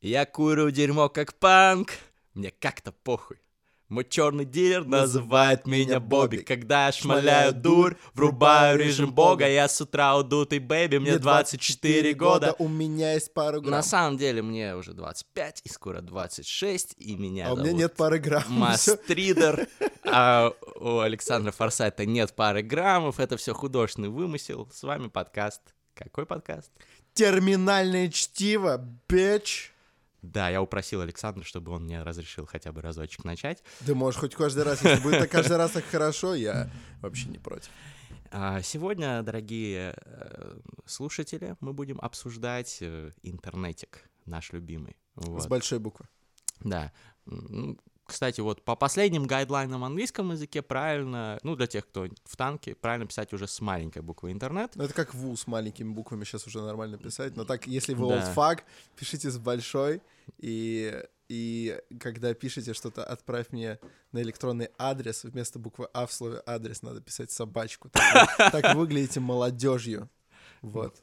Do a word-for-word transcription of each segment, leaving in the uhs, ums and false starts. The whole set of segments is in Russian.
Я курю дерьмо как панк, мне как-то похуй. Мой черный дилер называет меня Бобби. Когда я шмаляю дурь, врубаю режим бога. Я с утра удутый бэби, мне двадцать четыре года. У меня есть пару грамм. На самом деле мне уже двадцать пять и скоро двадцать шесть. И меня а зовут... у меня нет пары грамм. Мастридер. А у Александра Фарсайта нет пары граммов. Это все художественный вымысел. С вами подкаст. Какой подкаст? Терминальное чтиво, бич. Да, я упросил Александра, чтобы он мне разрешил хотя бы разочек начать. Да можешь хоть каждый раз, если будет каждый раз так хорошо, я вообще не против. Сегодня, дорогие слушатели, мы будем обсуждать интернетик, наш любимый. Вот. С большой буквы. Да. Кстати, вот по последним гайдлайнам в английском языке правильно, ну, для тех, кто в танке, правильно писать уже с маленькой буквы интернет. Ну, это как ву с маленькими буквами сейчас уже нормально писать, но так, если вы old fuck, пишите с большой, и, и когда пишете что-то, отправь мне на электронный адрес, вместо буквы А в слове адрес надо писать собачку. Так выглядите молодежью. Вот.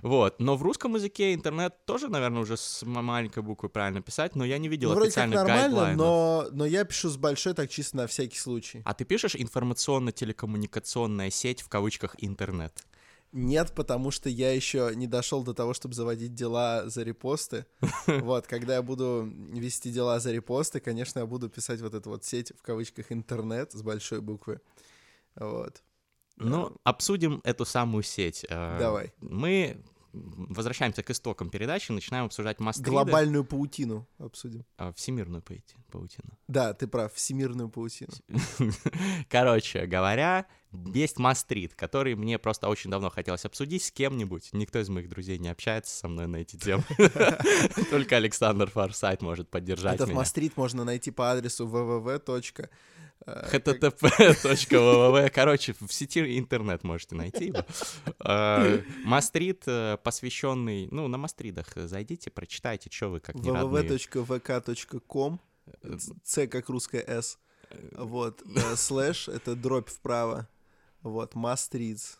Вот, но в русском языке интернет тоже, наверное, уже с маленькой буквы правильно писать, но я не видел ну, официальных гайдлайнов. Вроде как нормально, но, но я пишу с большой, так чисто на всякий случай. А ты пишешь информационно-телекоммуникационная сеть в кавычках интернет? Нет, потому что я еще не дошел до того, чтобы заводить дела за репосты. Вот, когда я буду вести дела за репосты, конечно, я буду писать вот эту вот сеть в кавычках интернет с большой буквы. Вот. Ну, обсудим эту самую сеть. Давай. Мы возвращаемся к истокам передачи, начинаем обсуждать мастриды. Глобальную паутину обсудим. А, всемирную паутину. Да, ты прав, всемирную паутину. Короче говоря, есть мастрид, который мне просто очень давно хотелось обсудить с кем-нибудь. Никто из моих друзей не общается со мной на эти темы. Только Александр Фарсайт может поддержать меня. Этот мастрид можно найти по адресу вэ вэ вэ точка эйч ти ти пи точка ви ви ви. Короче, в сети интернет можете найти его. Мастрид, посвященный... Ну, на мастридах зайдите, прочитайте, что вы как неродные. вэ вэ вэ точка вэ ка точка ком С как русская С. Вот. Слэш, это дробь вправо. Вот, мастридс.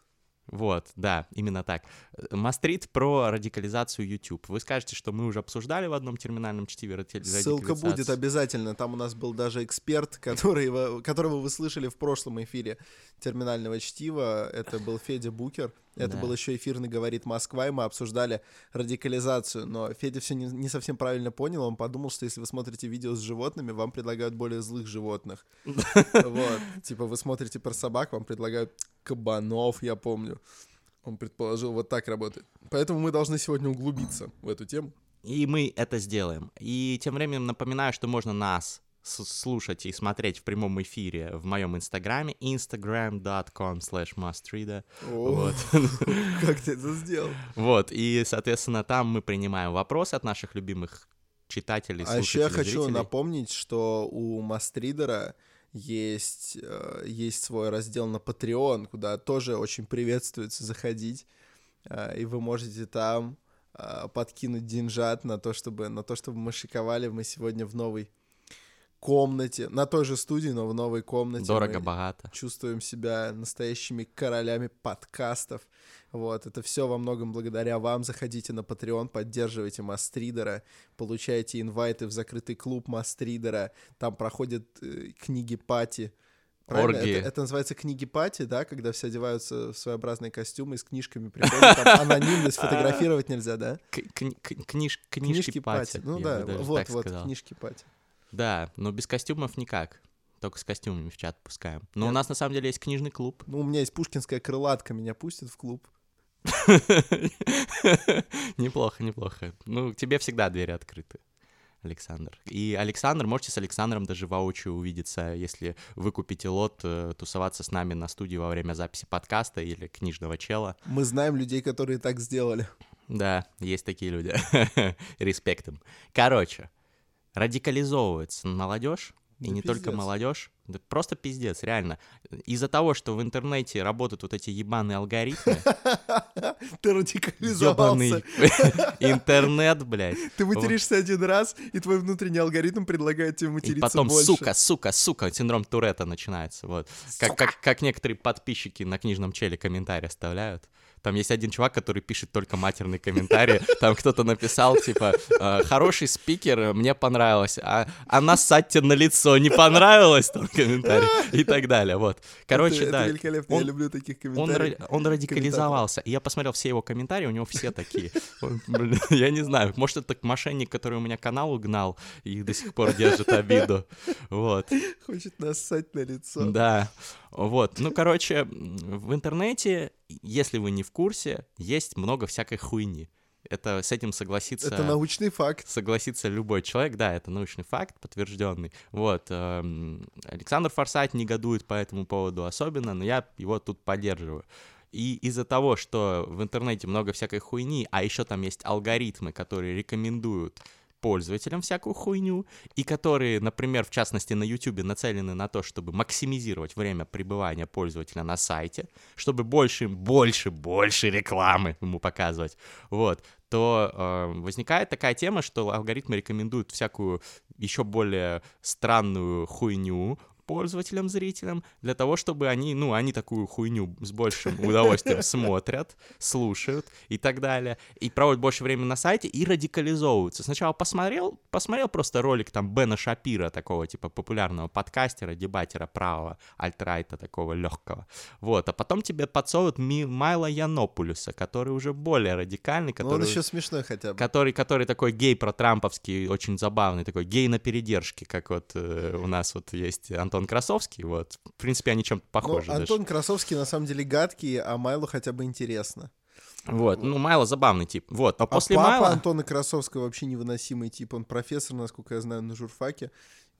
Вот, да, именно так. Мастрид про радикализацию YouTube. Вы скажете, что мы уже обсуждали в одном терминальном чтиве радикализацию. Ссылка будет обязательно. Там у нас был даже эксперт, который, которого вы слышали в прошлом эфире терминального чтива. Это был Федя Букер. Это да. Был еще эфир на «Говорит Москва», и мы обсуждали радикализацию, но Федя все не, не совсем правильно понял, он подумал, что если вы смотрите видео с животными, вам предлагают более злых животных. Вот, типа вы смотрите про собак, вам предлагают кабанов, я помню. Он предположил, вот так работает. Поэтому мы должны сегодня углубиться в эту тему. И мы это сделаем. И тем временем напоминаю, что можно нас... слушать и смотреть в прямом эфире в моем инстаграме инстаграм точка ком слэш мастридер. Вот. Как ты это сделал? Вот, и, соответственно, там мы принимаем вопросы от наших любимых читателей, слушателей, зрителей. А еще я хочу напомнить, что у Мастридера есть, есть свой раздел на Patreon, куда тоже очень приветствуется заходить, и вы можете там подкинуть деньжат на то, чтобы, на то, чтобы мы шиковали. Мы сегодня в новый комнате, на той же студии, но в новой комнате. Дорого-богато. Чувствуем себя настоящими королями подкастов. Вот, это все во многом благодаря вам. Заходите на Patreon, поддерживайте Мастридера, получайте инвайты в закрытый клуб Мастридера. Там проходят э, книги-пати. Оргии. Это, это называется книги-пати, да, когда все одеваются в своеобразные костюмы и с книжками приходят. Там анонимность, фотографировать нельзя, да? Книжки-пати. Ну да, вот-вот, книжки-пати. Да, но без костюмов никак. Только с костюмами в чат пускаем. Но Нет. у нас на самом деле есть книжный клуб. Ну, у меня есть пушкинская крылатка, меня пустят в клуб. Неплохо, неплохо. Ну, тебе всегда двери открыты, Александр. И Александр, можете с Александром даже воочию увидеться, если вы купите лот, тусоваться с нами на студии во время записи подкаста или книжного чела. Мы знаем людей, которые так сделали. Да, есть такие люди. Респект им. Короче. Радикализовывается молодежь, да и не пиздец. Только молодежь, да просто пиздец, реально. Из-за того, что в интернете работают вот эти ебаные алгоритмы... Ты радикализовался. Интернет, блядь. Ты материшься один раз, и твой внутренний алгоритм предлагает тебе материться больше. И потом сука, сука, сука, синдром Туретта начинается. Как некоторые подписчики на книжном челе комментарии оставляют. Там есть один чувак, который пишет только матерные комментарии. Там кто-то написал, типа, хороший спикер, мне понравилось. А, а насадьте на лицо, не понравилось там комментарий и так далее. Вот. Короче, это, да. Это великолепно, он, я люблю таких комментариев. Он, он радикализовался. И я посмотрел все его комментарии, у него все такие. Он, блин, я не знаю, может, это мошенник, который у меня канал угнал и до сих пор держит обиду. Вот. Хочет нассать на лицо. Да. Вот. Ну, короче, в интернете, если вы не в курсе, есть много всякой хуйни. Это, с этим согласится... Это научный факт. Согласится любой человек, да, это научный факт, подтвержденный. Вот. Александр Фарсайт негодует по этому поводу особенно, но я его тут поддерживаю. И из-за того, что в интернете много всякой хуйни, а еще там есть алгоритмы, которые рекомендуют пользователям всякую хуйню, и которые, например, в частности на YouTube нацелены на то, чтобы максимизировать время пребывания пользователя на сайте, чтобы больше, больше, больше рекламы ему показывать, вот, то э, возникает такая тема, что алгоритмы рекомендуют всякую еще более странную хуйню пользователям, зрителям, для того, чтобы они, ну, они такую хуйню с большим удовольствием смотрят, слушают и так далее, и проводят больше времени на сайте и радикализовываются. Сначала посмотрел, посмотрел просто ролик там Бена Шапира, такого типа популярного подкастера, дебатера правого, альтрайта такого легкого, вот, а потом тебе подсовывают Ми- Майло Яннопулоса, который уже более радикальный, который... Он еще смешной хотя бы. Который, который такой гей протрамповский, очень забавный, такой гей на передержке, как вот э, у нас вот есть Антон Красовский, вот. В принципе, они чем-то похожи. Ну, Антон даже. Красовский, на самом деле, гадкий, а Майло хотя бы интересно. Вот, вот. Ну, Майло забавный тип. Вот. А, а после папа Майло... Антона Красовского вообще невыносимый тип. Он профессор, насколько я знаю, на журфаке.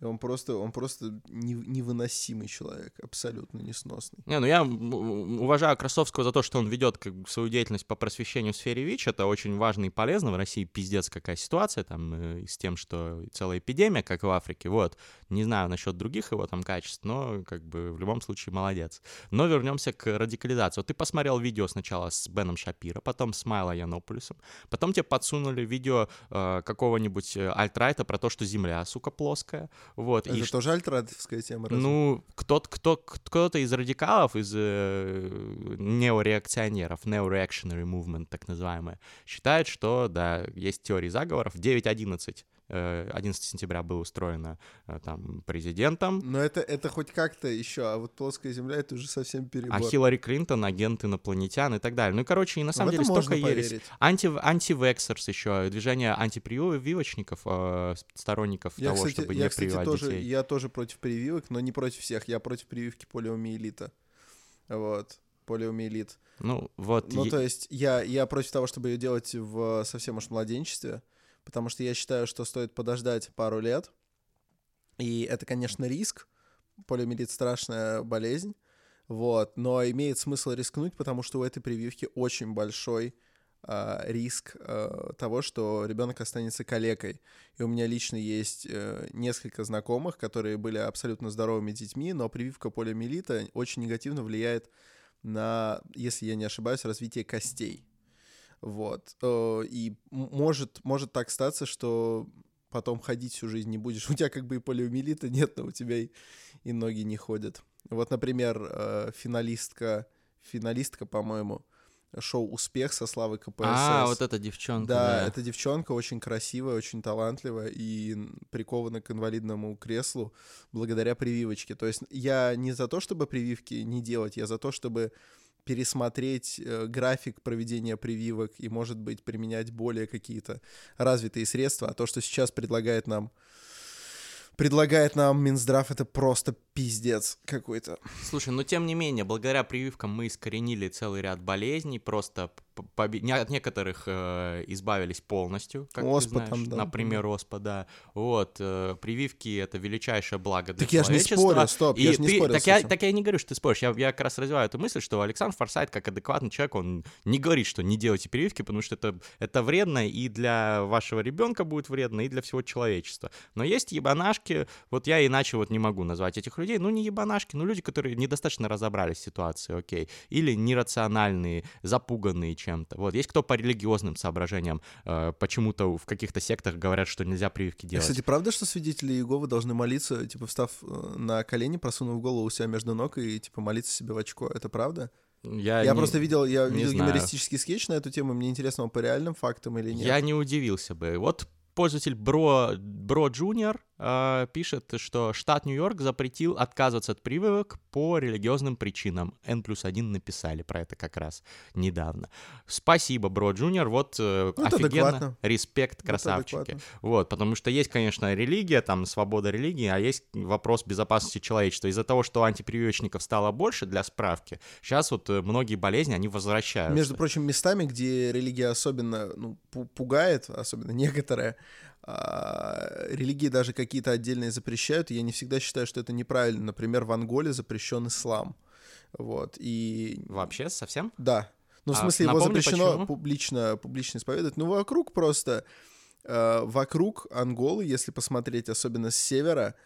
Он просто, он просто невыносимый человек, абсолютно несносный. Не, ну я уважаю Красовского за то, что он ведет как бы свою деятельность по просвещению в сфере ВИЧ. Это очень важно и полезно. В России пиздец какая ситуация там с тем, что целая эпидемия, как и в Африке. Вот. Не знаю насчет других его там качеств, но как бы в любом случае молодец. Но вернемся к радикализации. Вот ты посмотрел видео сначала с Беном Шапиро, потом с Майло Яннопулосом, потом тебе подсунули видео э, какого-нибудь альтрайта про то, что Земля, сука, плоская. Вот, это и тоже ш... альтратовская тема. Разве? Ну, кто-то, кто, кто-то из радикалов, из э, неореакционеров, neo-reactionary movement, так называемое, считает, что, да, есть теории заговоров. девять одиннадцать одиннадцатого сентября было устроено там президентом. Но это, это хоть как-то еще, а вот плоская земля — это уже совсем перебор. А Хиллари Клинтон — агент инопланетян и так далее. Ну, короче, и на самом деле столько ересь. Анти, антивексерс еще, движение антипрививочников, э, сторонников я, того, кстати, чтобы я, не кстати, прививать тоже, детей. Я тоже против прививок, но не против всех. Я против прививки полиомиелита. Вот. Полиомиелит. Ну, вот. Ну, е... то есть я, я против того, чтобы ее делать в совсем уж младенчестве. Потому что я считаю, что стоит подождать пару лет. И это, конечно, риск. Полиомиелит — страшная болезнь. Вот. Но имеет смысл рискнуть, потому что у этой прививки очень большой э, риск э, того, что ребенок останется калекой. И у меня лично есть э, несколько знакомых, которые были абсолютно здоровыми детьми, но прививка полиомиелита очень негативно влияет на, если я не ошибаюсь, развитие костей. Вот, и может, может так статься, что потом ходить всю жизнь не будешь. У тебя как бы и полиомиелита нет, но у тебя и, и ноги не ходят. Вот, например, финалистка, финалистка, по-моему, шоу «Успех» со Славой КПСС. А, вот эта девчонка. Да, да, эта девчонка очень красивая, очень талантливая и прикована к инвалидному креслу благодаря прививочке. То есть я не за то, чтобы прививки не делать, я за то, чтобы... пересмотреть э, график проведения прививок и, может быть, применять более какие-то развитые средства. А то, что сейчас предлагает нам предлагает нам Минздрав, это просто пиздец какой-то. Слушай, но тем не менее, благодаря прививкам мы искоренили целый ряд болезней, просто от некоторых э, избавились полностью, как оспа, ты знаешь, там, да. Например, оспа, да. Вот, э, прививки — это величайшее благо для так человечества. Так я же не спорю, стоп, и я же не ты, спорю. Так я, так я и не говорю, что ты споришь. Я, я как раз развиваю эту мысль, что Александр Фарсайт, как адекватный человек, он не говорит, что не делайте прививки, потому что это, это вредно, и для вашего ребенка будет вредно, и для всего человечества. Но есть ебанашки, вот я иначе вот не могу назвать этих людей, ну не ебанашки, ну люди, которые недостаточно разобрались в ситуации, окей, или нерациональные, запуганные чем-то. Вот, есть кто по религиозным соображениям э, почему-то в каких-то сектах говорят, что нельзя прививки делать. Кстати, правда, что свидетели Иеговы должны молиться, типа, встав на колени, просунув голову у себя между ног и, типа, молиться себе в очко? Это правда? Я, я не, просто видел, я видел юмористический скетч на эту тему, мне интересно, он по реальным фактам или нет. Я не удивился бы. Вот пользователь Бро, Бро Джуниор э, пишет, что штат Нью-Йорк запретил отказываться от прививок по религиозным причинам. эн плюс один написали про это как раз недавно. Спасибо, Бро Джуниор, вот э, ну, офигенно, адекватно. Респект, красавчики. Вот, потому что есть, конечно, религия, там, свобода религии, а есть вопрос безопасности человечества. Из-за того, что антипрививочников стало больше, для справки, сейчас вот многие болезни, они возвращаются. Между прочим, местами, где религия особенно ну, пугает, особенно некоторые, а, религии даже какие-то отдельные запрещают, и я не всегда считаю, что это неправильно. Например, в Анголе запрещен ислам. Вот, и... Вообще совсем? Да. Ну, в смысле, а, его напомни, запрещено публично, публично исповедовать. Ну, вокруг просто... А, вокруг Анголы, если посмотреть, особенно с севера,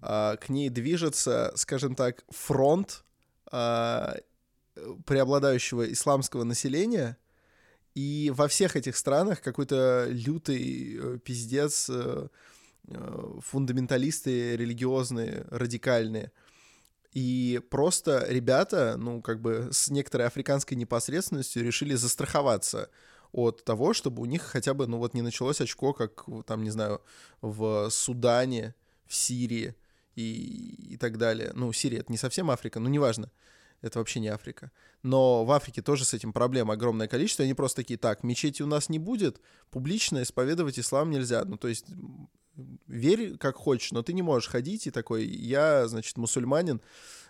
а, к ней движется, скажем так, фронт а, преобладающего исламского населения. И во всех этих странах какой-то лютый пиздец, фундаменталисты религиозные, радикальные. И просто ребята, ну, как бы с некоторой африканской непосредственностью решили застраховаться от того, чтобы у них хотя бы, ну, вот не началось очко, как, там, не знаю, в Судане, в Сирии и, и так далее. Ну, Сирия — это не совсем Африка, но неважно. Это вообще не Африка. Но в Африке тоже с этим проблем огромное количество. Они просто такие: так, мечети у нас не будет, публично исповедовать ислам нельзя. Ну, то есть, верь как хочешь, но ты не можешь ходить и такой: я, значит, мусульманин,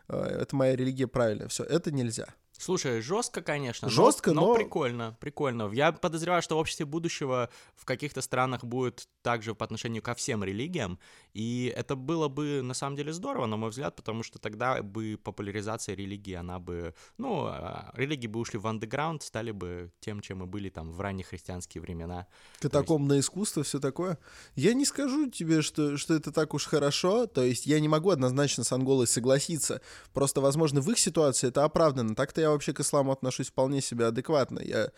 это моя религия правильная. Все, это нельзя. Слушай, жестко, конечно, жестко, но, но... но прикольно, прикольно. Я подозреваю, что в обществе будущего в каких-то странах будет также по отношению ко всем религиям, и это было бы, на самом деле, здорово, на мой взгляд, потому что тогда бы популяризация религии, она бы, ну, религии бы ушли в андеграунд, стали бы тем, чем мы были там в ранние христианские времена. Катакомбное есть... искусство, все такое. Я не скажу тебе, что, что это так уж хорошо, то есть я не могу однозначно с Анголой согласиться, просто, возможно, в их ситуации это оправдано, так-то я вообще к исламу отношусь вполне себе адекватно. Я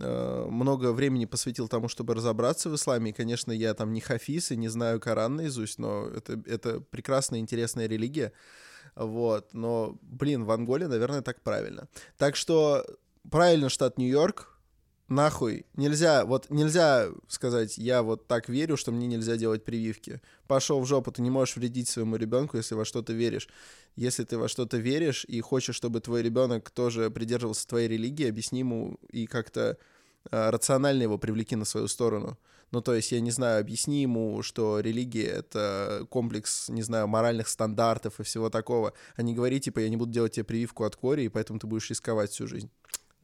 э, много времени посвятил тому, чтобы разобраться в исламе. И, конечно, я там не хафиз и не знаю Коран наизусть, но это, это прекрасная, интересная религия. Вот. Но, блин, в Анголе, наверное, так правильно. Так что правильно, штат Нью-Йорк. Нахуй. Нельзя, вот нельзя сказать: я вот так верю, что мне нельзя делать прививки. Пошел в жопу, ты не можешь вредить своему ребенку, если во что-то веришь. Если ты во что-то веришь и хочешь, чтобы твой ребенок тоже придерживался твоей религии, объясни ему и как-то э, рационально его привлеки на свою сторону. Ну, то есть, я не знаю, объясни ему, что религия — это комплекс, не знаю, моральных стандартов и всего такого. А не говори, типа, я не буду делать тебе прививку от кори, и поэтому ты будешь рисковать всю жизнь.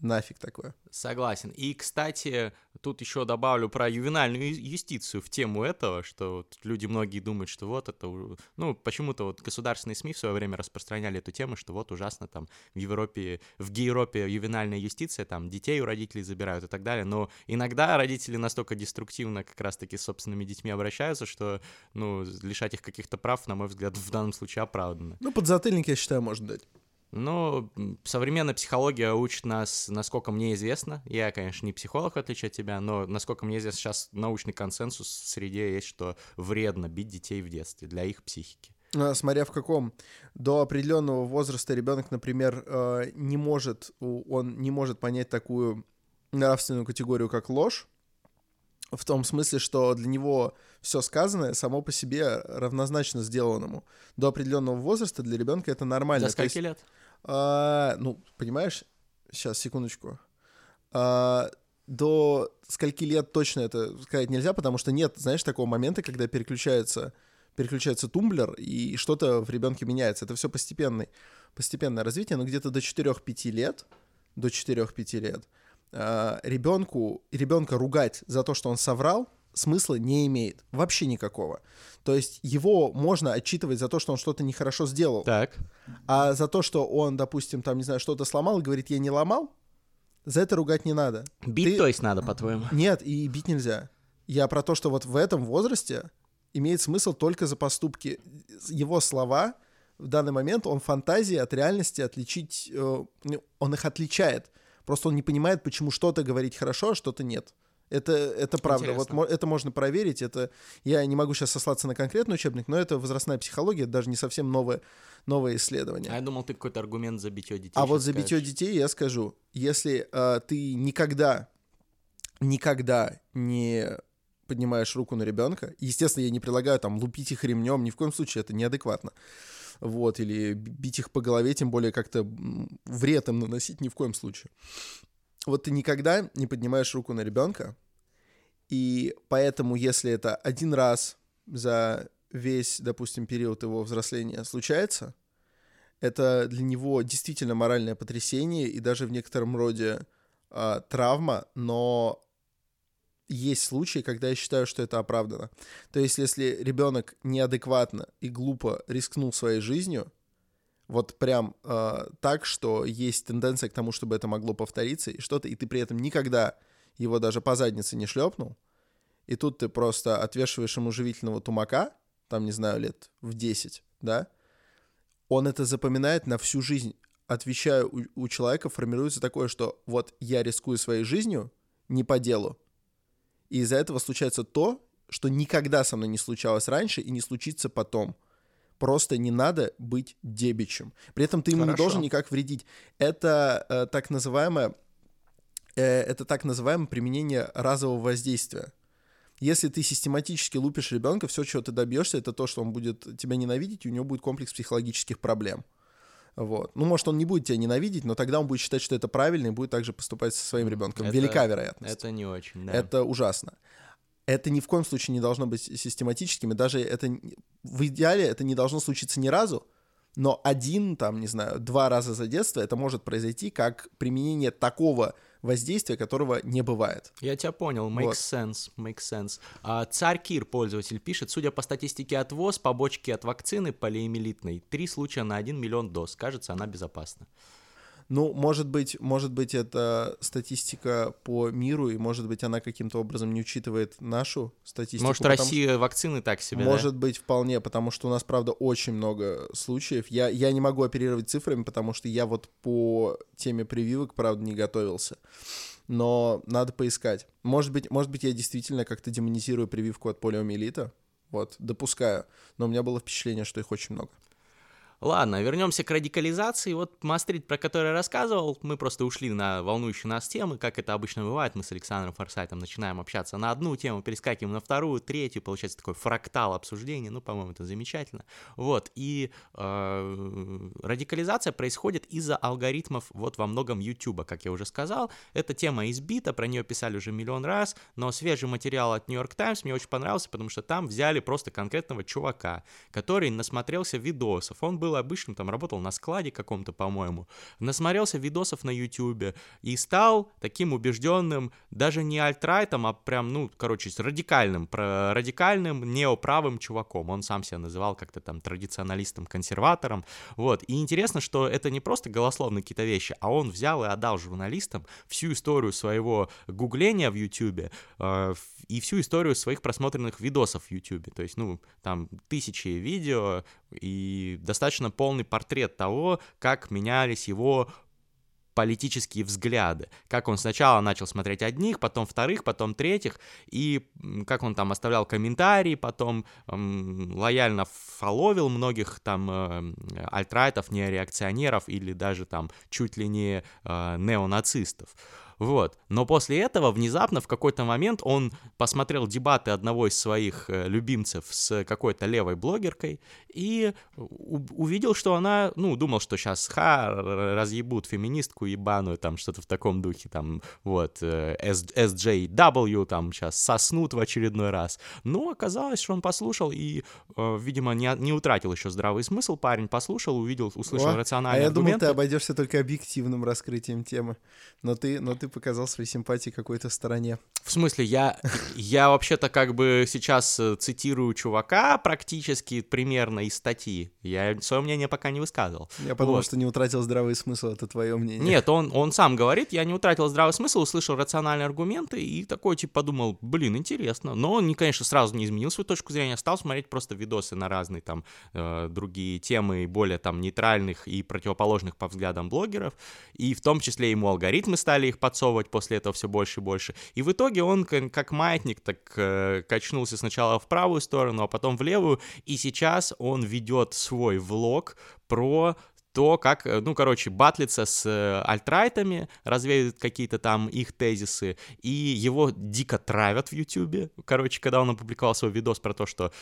Нафиг такое. Согласен. И, кстати, тут еще добавлю про ювенальную юстицию в тему этого, что вот люди многие думают, что вот это... Ну, почему-то вот государственные СМИ в свое время распространяли эту тему, что вот ужасно там в Европе, в Гейропе ювенальная юстиция, там детей у родителей забирают и так далее, но иногда родители настолько деструктивно как раз-таки с собственными детьми обращаются, что, ну, лишать их каких-то прав, на мой взгляд, в данном случае оправданно. Ну, подзатыльник, я считаю, можно дать. Ну, современная психология учит нас, насколько мне известно, я, конечно, не психолог, в отличие от тебя, но, насколько мне известно, сейчас научный консенсус в среде есть, что вредно бить детей в детстве для их психики. Смотря в каком. До определенного возраста ребенок, например, не может, он не может понять такую нравственную категорию, как ложь, в том смысле, что для него все сказанное само по себе равнозначно сделанному. До определенного возраста для ребенка это нормально. За сколько лет? А, ну, понимаешь, сейчас, секундочку, а, до скольки лет точно это сказать нельзя, потому что нет, знаешь, такого момента, когда переключается, переключается Tumblr, и что-то в ребенке меняется. Это все постепенное, постепенное развитие, но где-то до четырёх-пяти лет, до четырёх-пяти лет а, ребенку, ребенка ругать за то, что он соврал, смысла не имеет. Вообще никакого. То есть его можно отчитывать за то, что он что-то нехорошо сделал. Так. А за то, что он, допустим, там, не знаю, что-то сломал и говорит, я не ломал, за это ругать не надо. Бить, Ты... то есть, надо, по-твоему? Нет, и бить нельзя. Я про то, что вот в этом возрасте имеет смысл только за поступки. Его слова в данный момент, он фантазии от реальности отличить... Он их отличает. Просто он не понимает, почему что-то говорить хорошо, а что-то нет. Это, это правда. Интересно. Вот это можно проверить. Это... Я не могу сейчас сослаться на конкретный учебник, но это возрастная психология, даже не совсем новое, новое исследование. А я думал, ты какой-то аргумент за битье детей. А вот за битье детей я скажу. Если э, ты никогда, никогда не поднимаешь руку на ребенка, естественно, я не предлагаю там лупить их ремнем, ни в коем случае это неадекватно. Вот, или бить их по голове, тем более как-то вред им наносить ни в коем случае. Вот ты никогда не поднимаешь руку на ребенка, и поэтому, если это один раз за весь, допустим, период его взросления случается, это для него действительно моральное потрясение и даже в некотором роде э, травма, но есть случаи, когда я считаю, что это оправдано. То есть, если ребенок неадекватно и глупо рискнул своей жизнью, вот прям э, так, что есть тенденция к тому, чтобы это могло повториться и что-то, и ты при этом никогда его даже по заднице не шлепнул, и тут ты просто отвешиваешь ему живительного тумака, там, не знаю, лет в десять, да, он это запоминает на всю жизнь. Отвечаю, у, у человека формируется такое, что вот я рискую своей жизнью не по делу, и из-за этого случается то, что никогда со мной не случалось раньше и не случится потом. Просто не надо быть дебичем. При этом ты ему Хорошо. не должен никак вредить. Это э, так называемое э, это так называемое применение разового воздействия. Если ты систематически лупишь ребенка, все, чего ты добьешься, это то, что он будет тебя ненавидеть, и у него будет комплекс психологических проблем. Вот. Ну, может, он не будет тебя ненавидеть, но тогда он будет считать, что это правильно, и будет также поступать со своим ребенком. Это, велика вероятность. Это не очень, да. Это ужасно. Это ни в коем случае не должно быть систематическим, и даже это в идеале это не должно случиться ни разу, но один, там, не знаю, два раза за детство это может произойти как применение такого воздействия, которого не бывает. Я тебя понял, makes вот. sense, makes sense. А, Царь Кир, пользователь, пишет, судя по статистике от ВОЗ, побочки от вакцины полиомиелитной, три случая на один миллион доз, кажется, она безопасна. Ну, может быть, может быть, это статистика по миру, и, может быть, она каким-то образом не учитывает нашу статистику. Может, Россия что... вакцины так себе, Может да? быть, вполне, потому что у нас, правда, очень много случаев. Я, я не могу оперировать цифрами, потому что я вот по теме прививок, правда, не готовился. Но надо поискать. Может быть, может быть, я действительно как-то демонизирую прививку от полиомиелита. Вот, допускаю. Но у меня было впечатление, что их очень много. Ладно, вернемся к радикализации. Вот Мастрид, про который я рассказывал, мы просто ушли на волнующие нас темы, как это обычно бывает. Мы с Александром Фарсайтом начинаем общаться на одну тему, перескакиваем на вторую, третью, получается такой фрактал обсуждения, ну, по-моему, это замечательно. Вот, и э, радикализация происходит из-за алгоритмов вот во многом YouTube, как я уже сказал. Эта тема избита, про нее писали уже миллион раз, но свежий материал от New York Times мне очень понравился, потому что там взяли просто конкретного чувака, который насмотрелся видосов, он был обычным, там, работал на складе каком-то, по-моему, насмотрелся видосов на Ютубе и стал таким убежденным, даже не альтрайтом, а прям, ну, короче, радикальным, радикальным неоправым чуваком. Он сам себя называл как-то там традиционалистом, консерватором, вот. И интересно, что это не просто голословные какие-то вещи, а он взял и отдал журналистам всю историю своего гугления в Ютубе э, и всю историю своих просмотренных видосов в Ютубе. То есть, ну, там тысячи видео и достаточно полный портрет того, как менялись его политические взгляды, как он сначала начал смотреть одних, потом вторых, потом третьих, и как он там оставлял комментарии, потом эм, лояльно фоловил многих там э, альтрайтов, неореакционеров или даже там чуть ли не э, неонацистов. Вот, но после этого внезапно в какой-то момент он посмотрел дебаты одного из своих любимцев с какой-то левой блогеркой и у- увидел, что она, ну, думал, что сейчас ха, разъебут феминистку ебаную, там, что-то в таком духе, там, вот, эс джей дабл ю, там, сейчас соснут в очередной раз, но оказалось, что он послушал и, видимо, не, не утратил еще здравый смысл, парень послушал, увидел, услышал О, рациональные аргументы. А я аргументы. думал, ты обойдешься только объективным раскрытием темы, но ты, но ты Ты показал свои симпатии какой-то стороне. В смысле, я, я вообще-то как бы сейчас цитирую чувака практически примерно из статьи. Я свое мнение пока не высказывал. Я подумал, вот. что не утратил здравый смысл, это твое мнение. Нет, он, он сам говорит, я не утратил здравый смысл, услышал рациональные аргументы и такой типа подумал, блин, интересно. Но он, конечно, сразу не изменил свою точку зрения, стал смотреть просто видосы на разные там э, другие темы, более там нейтральных и противоположных по взглядам блогеров. И в том числе ему алгоритмы стали их подсказывать, подсовывать после этого все больше и больше. И в итоге он как маятник так качнулся сначала в правую сторону, а потом в левую, и сейчас он ведет свой влог про то, как, ну, короче, батлится с альтрайтами, развеивает какие-то там их тезисы, и его дико травят в Ютубе. Короче, когда он опубликовал свой видос про то, что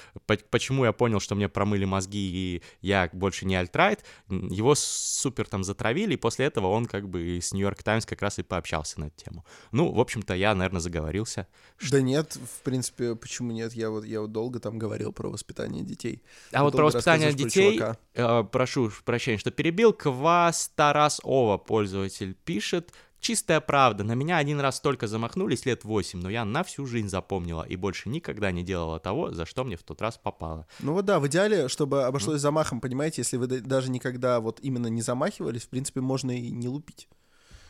почему я понял, что мне промыли мозги, и я больше не альтрайт, его супер там затравили, и после этого он как бы с New York Times как раз и пообщался на эту тему. Ну, в общем-то, я, наверное, заговорился. Что... Да нет, в принципе, почему нет? Я вот, я вот долго там говорил про воспитание детей. А я вот про воспитание детей, про э, прошу прощения, что перебил. Квас Тарас Ова, пользователь, пишет: «Чистая правда, на меня один раз только замахнулись лет восемь, но я на всю жизнь запомнила и больше никогда не делала того, за что мне в тот раз попало». Ну вот да, в идеале, чтобы обошлось mm. замахом, понимаете, если вы даже никогда вот именно не замахивались, в принципе, можно и не лупить.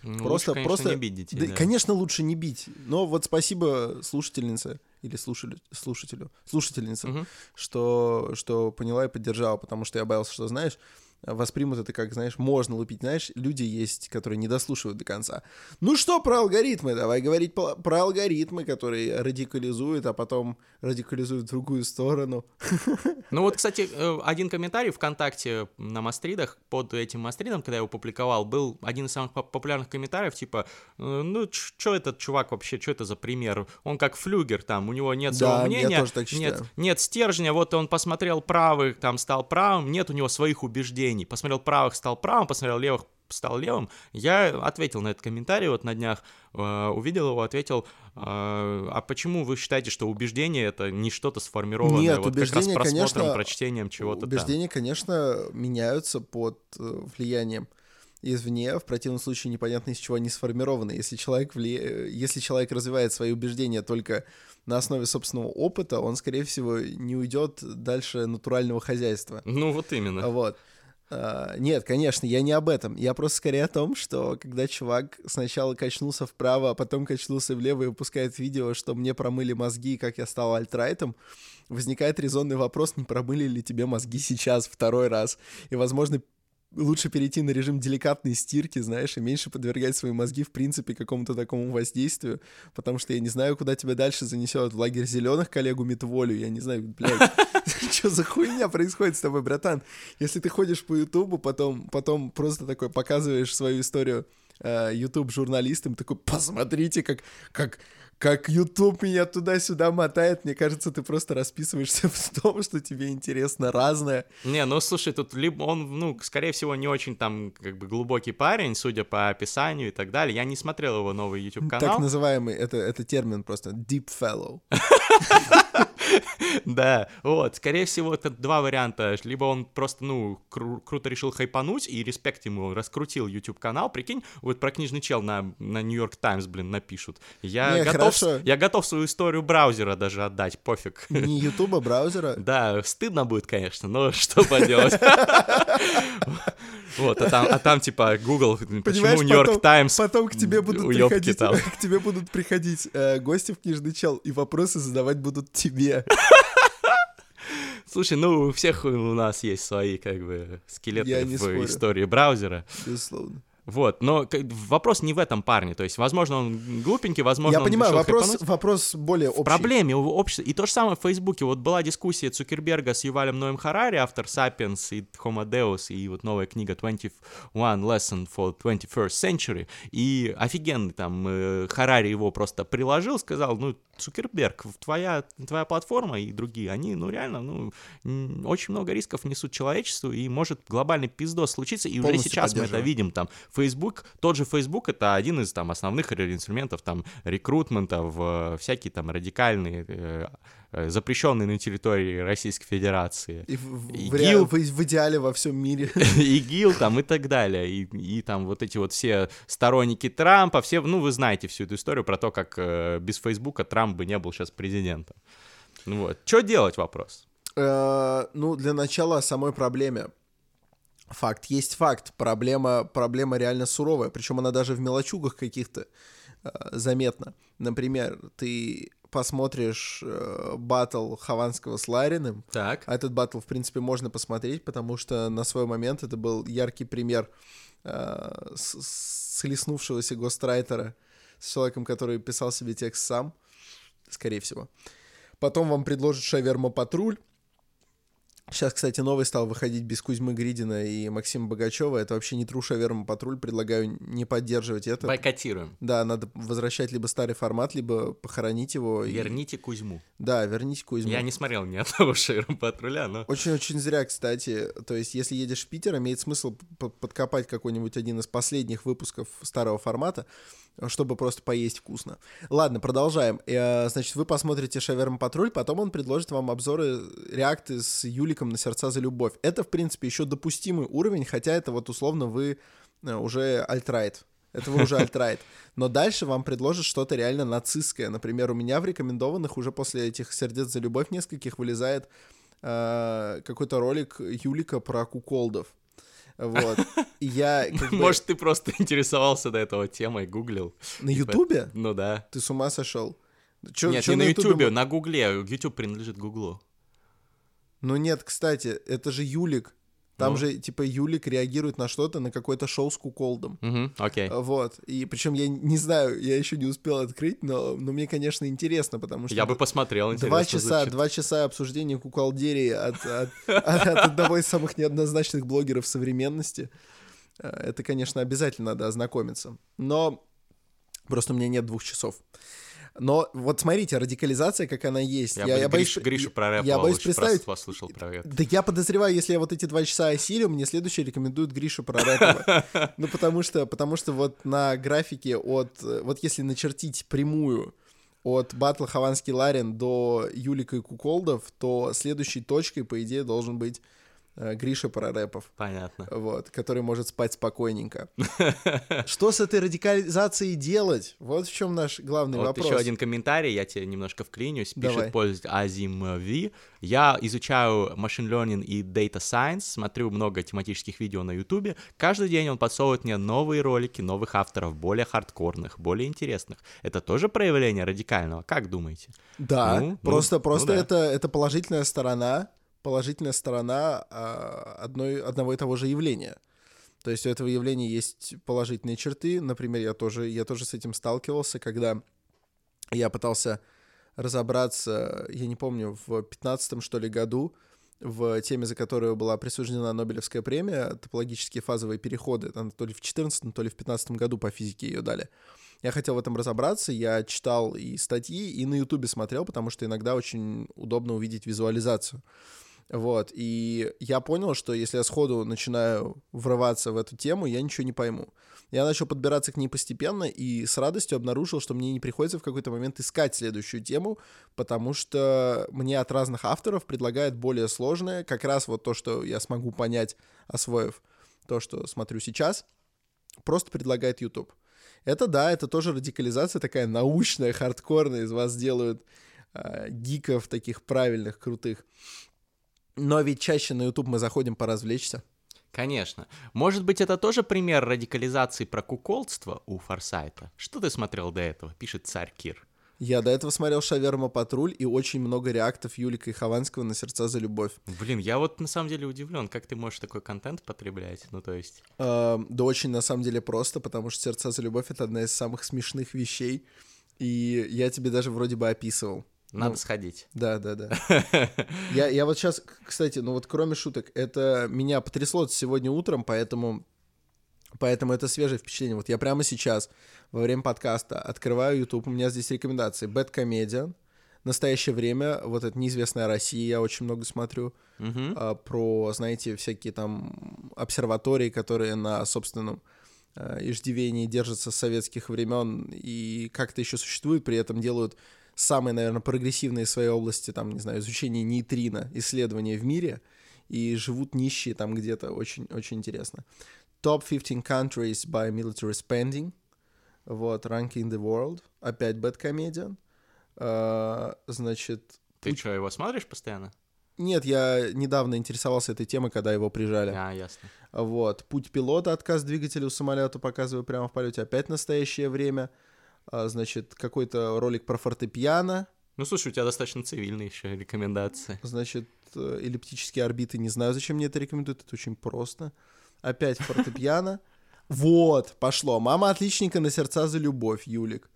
Ну, просто, лучше, конечно, просто... не бить детей. Да, да. Конечно, лучше не бить, но вот спасибо слушательнице или слушали... слушателю, слушательнице, mm-hmm. что... что поняла и поддержала, потому что я боялся, что, знаешь... воспримут это как, знаешь, можно лупить. Знаешь, люди есть, которые не дослушивают до конца. Ну что про алгоритмы? Давай говорить про алгоритмы, которые радикализуют, а потом радикализуют в другую сторону. Ну вот, кстати, один комментарий ВКонтакте на мастридах, под этим мастридом, когда я его публиковал, был один из самых популярных комментариев, типа, ну что этот чувак вообще, что это за пример? Он как Флюгер, там, у него нет своего да, мнения, я тоже так считаю. Нет, нет стержня, вот он посмотрел правых, там, стал правым, нет у него своих убеждений. Посмотрел правых, стал правым, посмотрел левых, стал левым. Я ответил на этот комментарий вот на днях, э, увидел его, ответил, э, а почему вы считаете, что убеждение — это не что-то сформированное? Нет, вот убеждения, как раз просмотром, конечно, прочтением чего-то убеждения, там. Конечно, меняются под влиянием извне, в противном случае непонятно, из чего они сформированы. Если человек, вли... Если человек развивает свои убеждения только на основе собственного опыта, он, скорее всего, не уйдет дальше натурального хозяйства. Ну вот именно. Вот. Uh, нет, конечно, я не об этом. Я просто скорее о том, что когда чувак сначала качнулся вправо, а потом качнулся влево и выпускает видео, что мне промыли мозги, как я стал альтрайтом, возникает резонный вопрос, не промыли ли тебе мозги сейчас второй раз. И, возможно, лучше перейти на режим деликатной стирки, знаешь, и меньше подвергать свои мозги, в принципе, какому-то такому воздействию, потому что я не знаю, куда тебя дальше занесет в лагерь зеленых коллегу Митволю, я не знаю, блядь, что за хуйня происходит с тобой, братан? Если ты ходишь по Ютубу, потом просто такой показываешь свою историю Ютуб-журналистам, такой, посмотрите, как... как YouTube меня туда-сюда мотает, мне кажется, ты просто расписываешься в том, что тебе интересно разное. Не, ну слушай, тут либо он, ну, скорее всего, не очень там как бы глубокий парень, судя по описанию и так далее. Я не смотрел его новый YouTube-канал. Так называемый, это, это термин просто, deep fellow. Да, вот, скорее всего, это два варианта. Либо он просто, ну, кру- круто решил хайпануть, и респект ему, раскрутил YouTube-канал, прикинь, вот про Книжный чел на, на New York Times, блин, напишут. Я, не, готов, я готов свою историю браузера даже отдать, пофиг. Не YouTube, а браузера? Да, стыдно будет, конечно, но что поделать. Вот, а там, типа, Google, почему New York Times... Потом к тебе будут приходить гости в Книжный чел, и вопросы задавать будут тебе. Слушай, ну у всех у нас есть свои как бы скелеты в спорю. Истории браузера. Безусловно. Вот, но вопрос не в этом парне, то есть, возможно, он глупенький, возможно, я он понимаю, вопрос, вопрос более общий. В проблеме общества, и то же самое в Фейсбуке, вот была дискуссия Цукерберга с Ювалем Ноем Харари, автор Sapiens и Homo Deus, и вот новая книга двадцать один Lesson for двадцать первый Century, и офигенный там Харари его просто приложил, сказал, ну, Цукерберг, твоя, твоя платформа и другие, они, ну, реально, ну, очень много рисков несут человечеству, и может глобальный пиздос случиться, и полностью уже сейчас мы это видим, там, Facebook, тот же Facebook — это один из там основных инструментов там рекрутмента в всякие там радикальные, э, э, запрещенные на территории Российской Федерации. И в, ИГИЛ, в, в идеале во всем мире. ИГИЛ там и так далее. И, и там вот эти вот все сторонники Трампа, все, ну вы знаете всю эту историю про то, как э, без Фейсбука Трамп бы не был сейчас президентом. Вот. Что делать, вопрос? Э, ну, для начала о самой проблеме. Факт есть факт, проблема, проблема реально суровая, причем она даже в мелочугах каких-то э, заметна. Например, ты посмотришь э, баттл Хованского с Лариным, так. А этот баттл, в принципе, можно посмотреть, потому что на свой момент это был яркий пример э, слеснувшегося гострайтера с человеком, который писал себе текст сам, скорее всего. Потом вам предложат «Шаверма Патруль». Сейчас, кстати, новый стал выходить без Кузьмы Гридина и Максима Богачева. Это вообще не true «Шаверма Патруль». Предлагаю не поддерживать это. Бойкотируем. Да, надо возвращать либо старый формат, либо похоронить его. Верните и... Кузьму. Да, верните Кузьму. Я не смотрел ни одного «Шаверма Патруля», но... Очень-очень зря, кстати. То есть, если едешь в Питер, имеет смысл подкопать какой-нибудь один из последних выпусков старого формата, чтобы просто поесть вкусно. Ладно, продолжаем. Значит, вы посмотрите «Шаверма Патруль», потом он предложит вам обзоры, реакты с Юликом на «Сердца за любовь». Это, в принципе, еще допустимый уровень, хотя это вот условно вы уже альтрайт. Это вы уже альтрайт. Но дальше вам предложат что-то реально нацистское. Например, у меня в рекомендованных уже после этих «Сердец за любовь» нескольких вылезает э, какой-то ролик Юлика про куколдов. Вот. И я, как бы... Может, ты просто интересовался до этого темой, гуглил. На Ютубе? Ну да. Ты с ума сошел? Чё, нет, чё не на Ютубе, на Гугле. Ютуб принадлежит Гуглу. Ну нет, кстати, это же Юлик. Там ну. же, типа, Юлик реагирует на что-то, на какое-то шоу с куколдом. Окей. Uh-huh. Okay. Вот. И причем я не знаю, я еще не успел открыть, но, но мне, конечно, интересно, потому что... Я бы посмотрел, интересно. Два часа, два часа обсуждения куколдерии от, от, от, от одного из самых неоднозначных блогеров современности. Это, конечно, обязательно надо ознакомиться. Но просто у меня нет двух часов. Но вот смотрите, радикализация, как она есть. Я, я, я Гриш, боюсь, Гришу Прорэпова я боюсь представить... послушал про это. Да я подозреваю, если я вот эти два часа осилю, мне следующий рекомендуют Гришу Прорэпова. Ну, потому что, потому что вот на графике от... Вот если начертить прямую от батла Хованский Ларин до Юлика и куколдов, то следующей точкой, по идее, должен быть Гриша Прорэпов. Понятно. Вот, который может спать спокойненько. Что с этой радикализацией делать? Вот в чем наш главный вот вопрос. Вот еще один комментарий, я тебе немножко вклинюсь. Пишет Давай. Пользователь Азим Ви. Я изучаю машин learning и data science, смотрю много тематических видео на Ютубе. Каждый день он подсовывает мне новые ролики, новых авторов, более хардкорных, более интересных. Это тоже проявление радикального? Как думаете? Да, ну, просто, ну, просто ну, это, да. это положительная сторона. Положительная сторона одной, одного и того же явления. То есть у этого явления есть положительные черты. Например, я тоже, я тоже с этим сталкивался, когда я пытался разобраться, я не помню, в пятнадцатом, что ли, году, в теме, за которую была присуждена Нобелевская премия, топологические фазовые переходы. Она то ли в четырнадцатом, то ли в пятнадцатом году по физике ее дали. Я хотел в этом разобраться, я читал и статьи, и на Ютубе смотрел, потому что иногда очень удобно увидеть визуализацию. Вот, и я понял, что если я сходу начинаю врываться в эту тему, я ничего не пойму. Я начал подбираться к ней постепенно и с радостью обнаружил, что мне не приходится в какой-то момент искать следующую тему, потому что мне от разных авторов предлагают более сложное, как раз вот то, что я смогу понять, освоив то, что смотрю сейчас, просто предлагает YouTube. Это да, это тоже радикализация такая научная, хардкорная, из вас делают э, гиков таких правильных, крутых. Но ведь чаще на YouTube мы заходим поразвлечься. Конечно. Может быть, это тоже пример радикализации про куколдство у Фарсайта? Что ты смотрел до этого? Пишет Царь Кир. Я до этого смотрел «Шаверма Патруль» и очень много реактов Юлика и Хованского на «Сердца за любовь». Блин, я вот на самом деле удивлен, как ты можешь такой контент потреблять, ну то есть... Э, да очень на самом деле просто, потому что «Сердца за любовь» — это одна из самых смешных вещей, и я тебе даже вроде бы описывал. Надо ну, сходить. Да, да, да. Я, я вот сейчас, кстати, ну вот кроме шуток, это меня потрясло сегодня утром, поэтому, поэтому это свежее впечатление. Вот я прямо сейчас во время подкаста открываю YouTube, у меня здесь рекомендации. Bad Comedian, настоящее время, вот это неизвестная Россия, я очень много смотрю, mm-hmm. а, про, знаете, всякие там обсерватории, которые на собственном а, иждивении держатся с советских времен и как-то еще существуют, при этом делают... самые, наверное, прогрессивные в своей области, там, не знаю, изучение нейтрино, исследования в мире, и живут нищие там где-то, очень-очень интересно. Top fifteen countries by military spending, вот, ranking the world, опять Bad Comedian, а, значит... Ты путь... что, его смотришь постоянно? Нет, я недавно интересовался этой темой, когда его прижали. А, ясно. Вот, путь пилота, отказ двигателя у самолета, показываю прямо в полете, опять настоящее время. Значит, какой-то ролик про фортепиано. Ну, слушай, у тебя достаточно цивильные еще рекомендации. Значит, эллиптические орбиты. Не знаю, зачем мне это рекомендуют. Это очень просто. Опять фортепиано. Вот, пошло. Мама отличника на «Сердца за любовь», Юлик.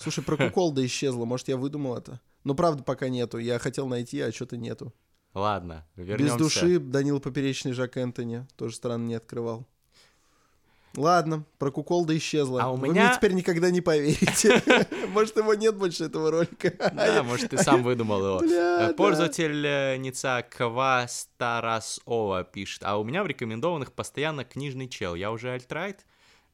Слушай, про куколда исчезла. Может, я выдумал это? Но правда пока нету. Я хотел найти, а что-то нету. Ладно, вернемся. Без души Данил Поперечный, Жак Энтони. Тоже странно не открывал. Ладно, про куколда исчезла. А у Вы меня... мне теперь никогда не поверите. Может, его нет больше, этого ролика. Да, может, ты сам выдумал его. Пользовательница Квастарасова пишет. А у меня в рекомендованных постоянно книжный чел. Я уже альтрайт.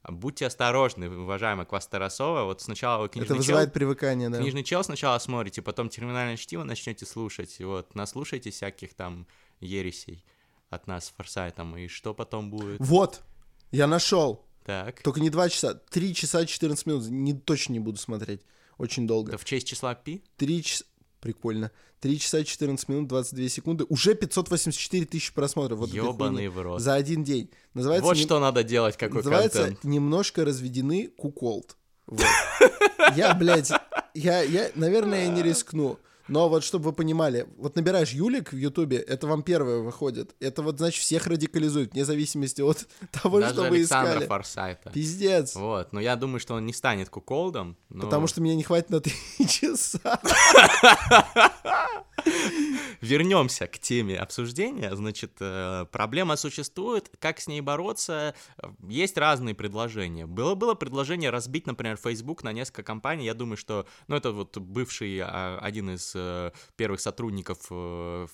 Будьте осторожны, уважаемая Квастарасова. Вот сначала вы книжный чел... Это вызывает чел, привыкание, да. Книжный чел сначала смотрите, потом терминальное чтиво начнете слушать. Вот, наслушайте всяких там ересей от нас с Форсайтом. И что потом будет? Вот, я нашел. Так. Только не два часа, три часа четырнадцать минут. Не, точно не буду смотреть. Очень долго. Это в честь числа Пи? Три часа... Прикольно. три часа четырнадцать минут двадцать две секунды. Уже пятьсот восемьдесят четыре тысячи просмотров. Вот ёбаный в рот. За один день. Называется вот не... что надо делать, какой называется контент. Называется «Немножко разведены куколд». Вот. Я, блядь, я, я, наверное, я не рискну. Но вот, чтобы вы понимали, вот набираешь «Юлик» в Ютубе, это вам первое выходит. Это вот, значит, всех радикализует, вне зависимости от того, даже что вы искали. Даже Александра Фарсайта. Пиздец. Вот, но я думаю, что он не станет куколдом. Но... Потому что меня не хватит на три часа. Вернемся к теме обсуждения. Значит, проблема существует, как с ней бороться. Есть разные предложения. Было было предложение разбить, например, Facebook на несколько компаний. Я думаю, что, ну, это вот бывший один из первых сотрудников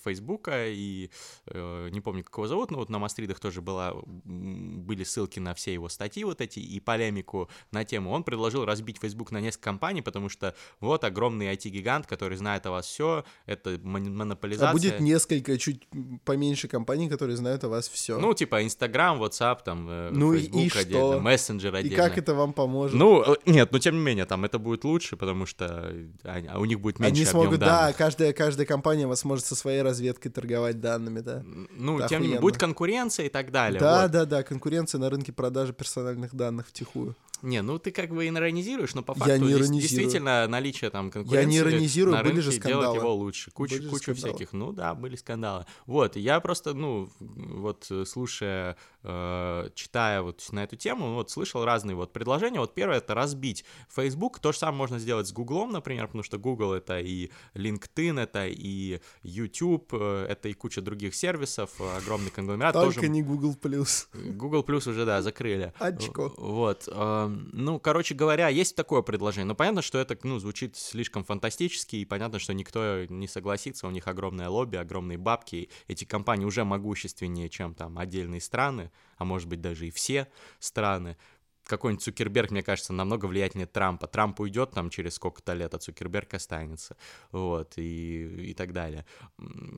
Facebook, и не помню, как его зовут, но вот на Мастридах тоже была, были ссылки на все его статьи вот эти и полемику на тему. Он предложил разбить Facebook на несколько компаний, потому что вот огромный ай ти-гигант, который знает о вас все, это монополизация. А будет несколько, чуть поменьше компаний, которые знают о вас все. Ну, типа Инстаграм, Ватсап, там, ну, Фейсбук отдельно, мессенджер отдельно. И как это вам поможет? Ну, нет, но тем не менее, там это будет лучше, потому что они, у них будет меньше они объем смогут, данных. Да, каждая, каждая компания вас может со своей разведкой торговать данными, да. Ну, это тем не менее, будет конкуренция и так далее. Да, вот. да, да, конкуренция на рынке продажи персональных данных втихую. Не, ну ты как бы иронизируешь, но по факту действительно наличие там конкуренции. Я не иронизирую, на были же скандалы. Делать его лучше, куча, куча всяких. Ну да, были скандалы. Вот, я просто, ну, вот слушая, э, читая вот на эту тему, вот слышал разные вот предложения. Вот первое — это разбить Facebook. То же самое можно сделать с Google, например, потому что Google — это и LinkedIn, это и YouTube, это и куча других сервисов, огромный конгломерат. Только тоже... не Google+. Google+, уже, да, закрыли. Очко. Вот, э, ну, короче говоря, есть такое предложение. Но понятно, что это, ну, звучит слишком фантастически, и понятно, что никто не согласится. У них огромное лобби, огромные бабки. Эти компании уже могущественнее, чем там отдельные страны, а может быть даже и все страны. Какой-нибудь Цукерберг, мне кажется, намного влиятельнее Трампа. Трамп уйдет там через сколько-то лет, а Цукерберг останется. Вот, и, и так далее.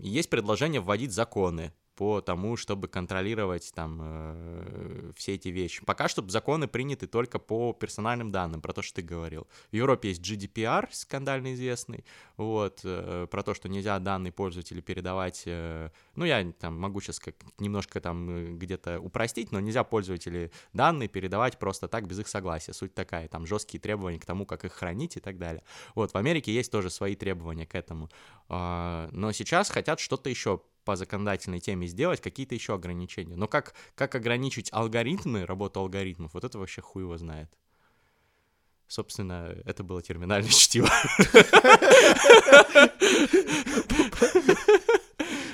Есть предложение вводить законы по тому, чтобы контролировать там э, все эти вещи. Пока что законы приняты только по персональным данным, про то, что ты говорил. В Европе есть джи ди пи ар, скандально известный, вот, э, про то, что нельзя данные пользователей передавать, э, ну, я там могу сейчас как, немножко там где-то упростить, но нельзя пользователей данные передавать просто так, без их согласия. Суть такая, там жесткие требования к тому, как их хранить и так далее. Вот, в Америке есть тоже свои требования к этому. Э, но сейчас хотят что-то еще по законодательной теме сделать, какие-то еще ограничения. Но как, как ограничить алгоритмы, работу алгоритмов, вот это вообще хуй его знает. Собственно, это было терминальное чтиво.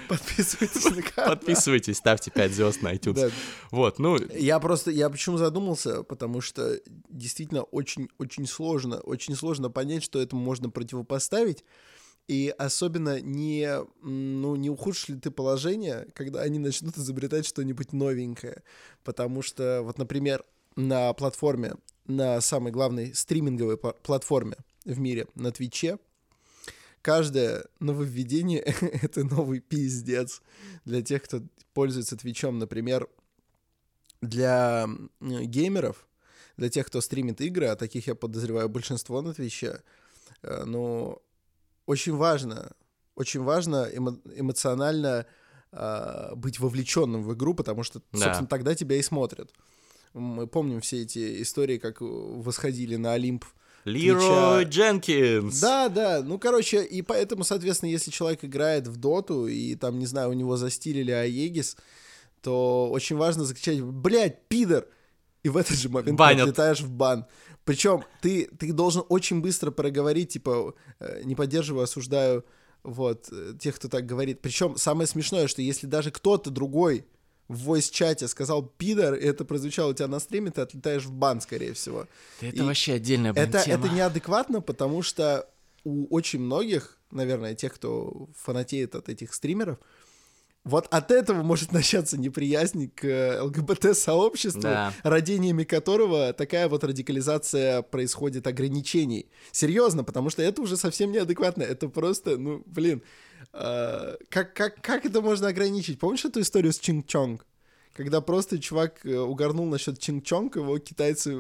Подписывайтесь на канал. Подписывайтесь, ставьте пять звезд на iTunes. Да. Вот, ну... Я просто, я почему задумался, потому что действительно очень-очень сложно, очень сложно понять, что этому можно противопоставить. И особенно не, ну, не ухудшишь ли ты положение, когда они начнут изобретать что-нибудь новенькое. Потому что, вот, например, на платформе, на самой главной стриминговой платформе в мире, на Твиче, каждое нововведение — это новый пиздец для тех, кто пользуется Твичом. Например, для геймеров, для тех, кто стримит игры, а таких, я подозреваю, большинство на Твиче, ну... Очень важно, очень важно эмо- эмоционально э, быть вовлеченным в игру, потому что, да. собственно, тогда тебя и смотрят. Мы помним все эти истории, как восходили на Олимп. Лерой Дженкинс! Да, да, ну, короче, и поэтому, соответственно, если человек играет в доту, и там, не знаю, у него застилили Аегис, то очень важно закричать: «Блядь, пидор!» и в этот же момент Банят. ты отлетаешь в бан. Причем ты, ты должен очень быстро проговорить, типа, не поддерживаю, осуждаю, вот, тех, кто так говорит. Причем самое смешное, что если даже кто-то другой в войс-чате сказал «пидор», и это прозвучало у тебя на стриме, ты отлетаешь в бан, скорее всего. Да это и вообще отдельная блин, это, тема. Это неадекватно, потому что у очень многих, наверное, тех, кто фанатеет от этих стримеров, вот от этого может начаться неприязнь к ЛГБТ-сообществу, да. родениями которого такая вот радикализация происходит ограничений. Серьезно, потому что это уже совсем неадекватно. Это просто, ну, блин, э, как, как, как это можно ограничить? Помнишь эту историю с Чинг-Чонг? Когда просто чувак угорнул насчет Чинг-Чонг, его китайцы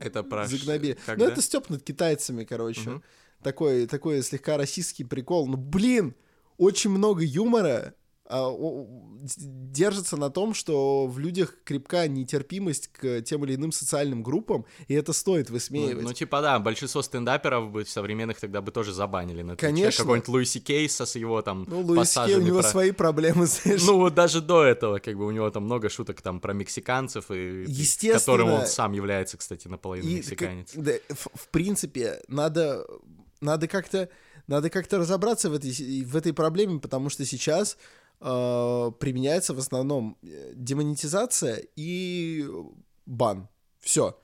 это загнобили. Ну, это стёб над китайцами, короче. Угу. Такой, такой слегка российский прикол. Ну, блин, очень много юмора держится на том, что в людях крепка нетерпимость к тем или иным социальным группам, и это стоит высмеивать. Ну, ну типа, да, большинство стендаперов бы современных тогда бы тоже забанили на Твиче. Какой-нибудь Луиси Кей с его там пассажами. Ну, Луиси Кей, у него про... свои проблемы, знаешь. Ну, вот даже до этого, как бы, у него там много шуток там про мексиканцев, и... которым он сам является, кстати, наполовину и, мексиканец. Как, да, в, в принципе, надо, надо как-то, надо как-то разобраться в этой, в этой проблеме, потому что сейчас применяется в основном демонетизация и бан. Все.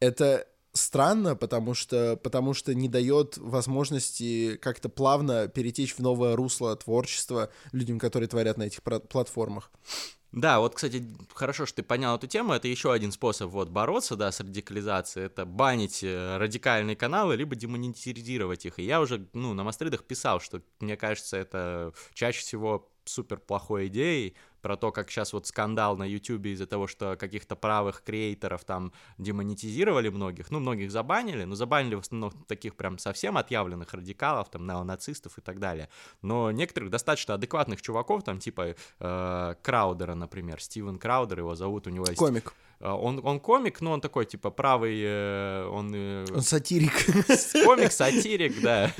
Это странно, потому что, потому что не дает возможности как-то плавно перетечь в новое русло творчества людям, которые творят на этих платформах. Да, вот, кстати, хорошо, что ты понял эту тему. Это еще один способ вот, бороться да, с радикализацией. Это банить радикальные каналы, либо демонетизировать их. И я уже ну, на мастридах писал, что, мне кажется, это чаще всего супер плохой идеей, про то, как сейчас вот скандал на Ютубе из-за того, что каких-то правых креаторов там демонетизировали многих, ну, многих забанили, но забанили в основном таких прям совсем отъявленных радикалов, там, неонацистов и так далее, но некоторых достаточно адекватных чуваков, там, типа э, Краудера, например, Стивен Краудер, его зовут, у него есть... Комик. Он, он комик, но он такой, типа, правый... Он, он сатирик. Комик-сатирик, да.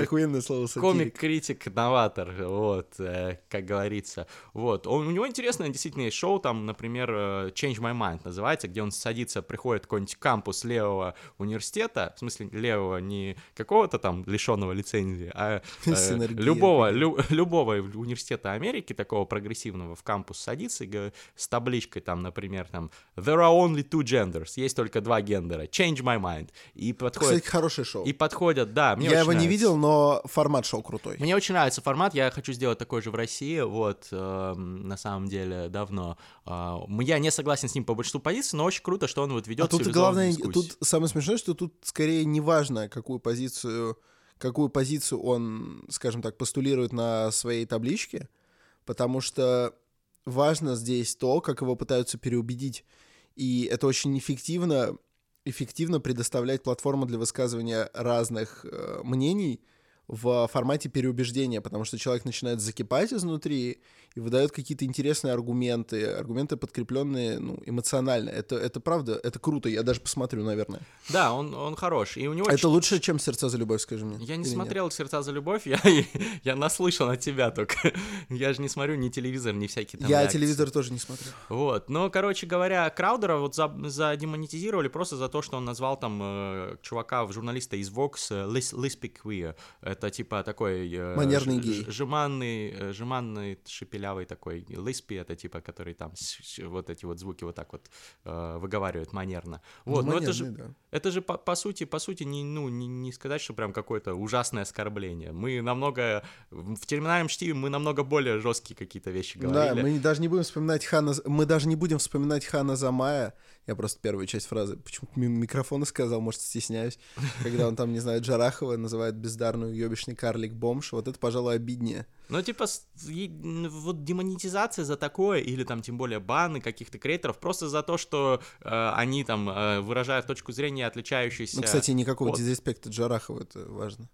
Охуенное слово сатирик. Комик-критик-новатор, вот, как говорится. Вот, он, у него интересное действительно есть шоу, там, например, Change My Mind называется, где он садится, приходит в какой-нибудь кампус левого университета, в смысле левого не какого-то там лишенного лицензии, а любого, лю, любого университета Америки, такого прогрессивного, в кампус садится и, с табличкой там, например, там, there are only two genders, есть только два гендера, change my mind. И подходит, кстати, хорошее шоу. И подходят, да, мне Я его нравится. Не видел, но формат шоу крутой. Мне очень нравится формат, я хочу сделать такой же в России, вот, э, на самом деле, давно. Э, я не согласен с ним по большинству позиций, но очень круто, что он вот ведет а тут главное, тут самое смешное, что тут скорее не важно, какую позицию, какую позицию он, скажем так, постулирует на своей табличке, потому что важно здесь то, как его пытаются переубедить. И это очень эффективно, эффективно предоставлять платформу для высказывания разных э, мнений в формате переубеждения, потому что человек начинает закипать изнутри и выдает какие-то интересные аргументы, аргументы, подкрепленные ну, эмоционально. Это, это правда, это круто, я даже посмотрю, наверное. Да, он, он хорош. И у него это очень... лучше, чем «Сердца за любовь», скажи мне. Я не смотрел нет? «Сердца за любовь», я, я наслышан от тебя только. Я же не смотрю ни телевизор, ни всякие там Я реакции. Телевизор тоже не смотрю. Вот, но, короче говоря, Краудера вот задемонетизировали просто за то, что он назвал там э, чувака, журналиста из Vox э, «Lispy Queer». Это типа такой... Э, манерный гей. Жеманный, э, жеманный, шепелявый такой лиспи, это типа, который там ш- ш- вот эти вот звуки вот так вот э, выговаривает манерно. Вот, ну, но манерный, это же, да. это же по, по сути, по сути не, ну, не, не сказать, что прям какое-то ужасное оскорбление. Мы намного... В «Терминальном чтиве» мы намного более жесткие какие-то вещи говорили. Да, мы даже не будем вспоминать Хана... Мы даже не будем вспоминать Хана Замая. Я просто первую часть фразы почему-то мимо микрофона сказал, может, стесняюсь. Когда он там, не знаю, Джарахова называет бездарную ёбищный карлик-бомж, вот это, пожалуй, обиднее. Ну, типа, вот демонетизация за такое, или там, тем более, баны каких-то креаторов, просто за то, что э, они там э, выражают точку зрения, отличающуюся... Ну, кстати, никакого от... дизреспекта Джарахова, это важно.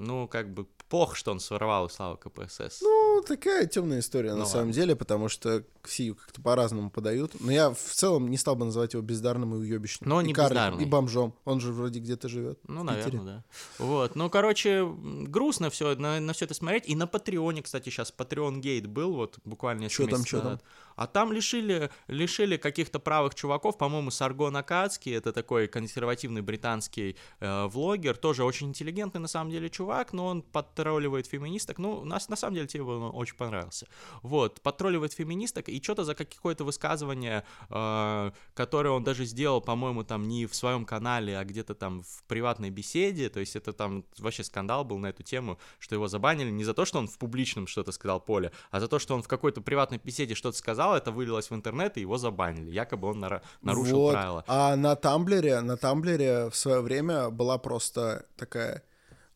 ну, как бы, пох, что он сорвал и слава КПСС. Ну, такая темная история, ну, на самом деле, потому что Ксию как-то по-разному подают. Но я в целом не стал бы называть его бездарным и уебищным. Но и не карлик, бездарный. И бомжом. Он же вроде где-то живет. Ну, наверное, да. Вот. Ну, короче, грустно все, на, на все это смотреть. И на Патреоне, кстати, сейчас Patreon Gate был, вот, буквально несколько месяцев Что там, что там? А там лишили, лишили каких-то правых чуваков, по-моему, Саргон Акадский, это такой консервативный британский э, влогер, тоже очень интеллигентный, на самом деле, чувак, но он подтролливает феминисток, ну, нас, на самом деле, тебе он очень понравился, вот, подтролливает феминисток, и что-то за какое-то высказывание, э, которое он даже сделал, по-моему, там, не в своем канале, а где-то там в приватной беседе, то есть это там вообще скандал был на эту тему, что его забанили не за то, что он в публичном что-то сказал Поле, а за то, что он в какой-то приватной беседе что-то сказал, это вылилось в интернет, и его забанили, якобы он на... нарушил вот. правила. А на Tumblr, на Tumblr в свое время была просто такая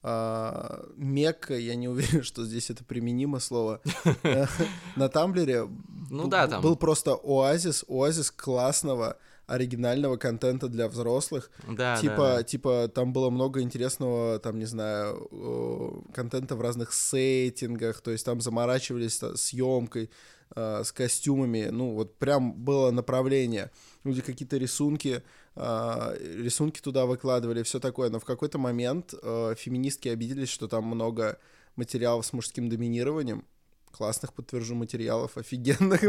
э, мекка, я не уверен, что здесь это применимо слово. На Tumblr был просто оазис, оазис классного оригинального контента для взрослых. Да, типа, да, да. Типа там было много интересного, там, не знаю, контента в разных сеттингах, то есть там заморачивались съемкой, с костюмами, ну, вот прям было направление. Люди какие-то рисунки, рисунки туда выкладывали, все такое, но в какой-то момент феминистки обиделись, что там много материалов с мужским доминированием, классных, подтвержу, материалов, офигенных,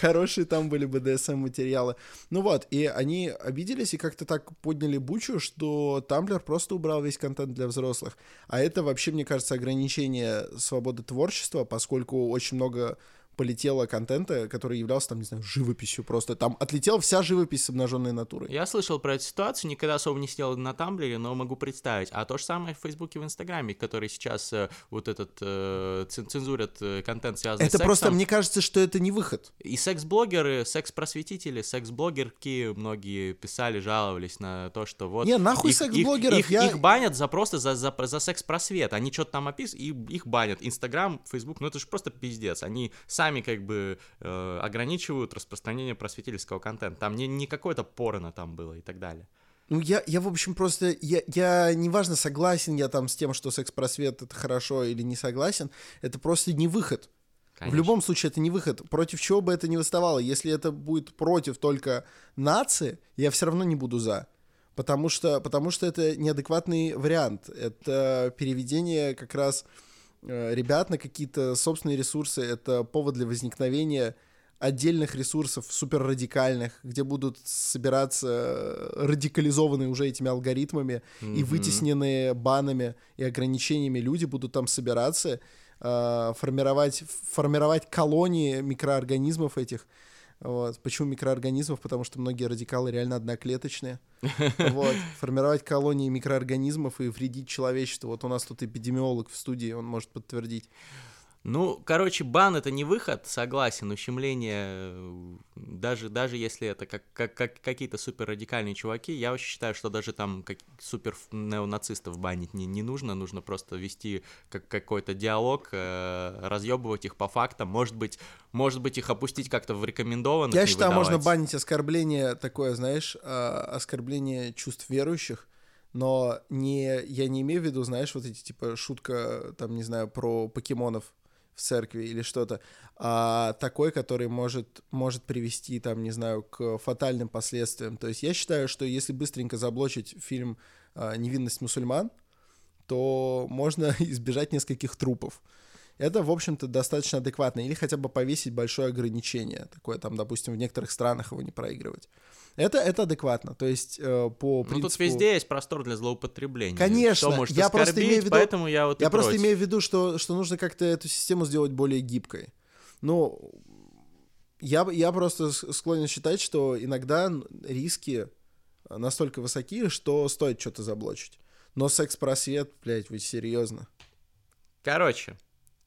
хорошие там были бэ дэ эс эм-материалы. Ну вот, и они обиделись и как-то так подняли бучу, что Tumblr просто убрал весь контент для взрослых. А это вообще, мне кажется, ограничение свободы творчества, поскольку очень много полетело контента, который являлся, там, не знаю, живописью просто. Там отлетела вся живопись с обнаженной натурой. Я слышал про эту ситуацию, никогда особо не сидел на Tumblr, но могу представить. А то же самое в Фейсбуке, в Инстаграме, которые сейчас э, вот этот э, цензурят контент, связанный это с сексом. Это просто, мне кажется, что это не выход. И секс-блогеры, секс-просветители, секс-блогерки многие писали, жаловались на то, что вот... Не, нахуй их, секс-блогеров! Их, я... их банят за просто за, за, за секс-просвет. Они что-то там описывают, и их банят. Инстаграм, Фейсбук, ну это же просто пиздец. Они сами сами как бы э, ограничивают распространение просветительского контента. Там не, не какое-то порно там было и так далее. Ну, я, я в общем, просто... Я, я неважно, согласен я там с тем, что секс-просвет — это хорошо или не согласен. Это просто не выход. Конечно. В любом случае, это не выход. Против чего бы это ни выставало. Если это будет против только нации, я все равно не буду за. Потому что, потому что это неадекватный вариант. Это переведение как раз... ребят на какие-то собственные ресурсы, это повод для возникновения отдельных ресурсов суперрадикальных, где будут собираться радикализованные уже этими алгоритмами mm-hmm. и вытесненные банами и ограничениями люди будут там собираться, э, формировать, формировать колонии микроорганизмов этих. Вот. Почему микроорганизмов? Потому что многие радикалы реально одноклеточные. Вот. Формировать колонии микроорганизмов и вредить человечеству. Вот у нас тут эпидемиолог в студии, он может подтвердить. Ну, короче, бан — это не выход, согласен, ущемление, даже, даже если это как, как, как какие-то суперрадикальные чуваки, я вообще считаю, что даже там как, супер-неонацистов банить не, не нужно, нужно просто вести как, какой-то диалог, э, разъебывать их по фактам, может быть, может быть их опустить как-то в рекомендованных. Я считаю, выдавать. Можно банить оскорбление такое, знаешь, э, оскорбление чувств верующих. Но не, я не имею в виду, знаешь, вот эти, типа, шутка, там, не знаю, про покемонов в церкви или что-то, а такой, который может, может привести, там, не знаю, к фатальным последствиям. То есть я считаю, что если быстренько заблочить фильм «Невинность мусульман», то можно избежать нескольких трупов. Это, в общем-то, достаточно адекватно. Или хотя бы повесить большое ограничение. Такое, там, допустим, в некоторых странах его не проигрывать. Это, это адекватно. То есть, э, по принципу... Ну, тут везде есть простор для злоупотребления. Конечно. Что может я оскорбить, просто имею в виду... поэтому я вот Я просто против. имею в виду, что, что нужно как-то эту систему сделать более гибкой. Ну, я, я просто склонен считать, что иногда риски настолько высоки, что стоит что-то заблочить. Но секс-просвет, блядь, вы серьезно? Короче...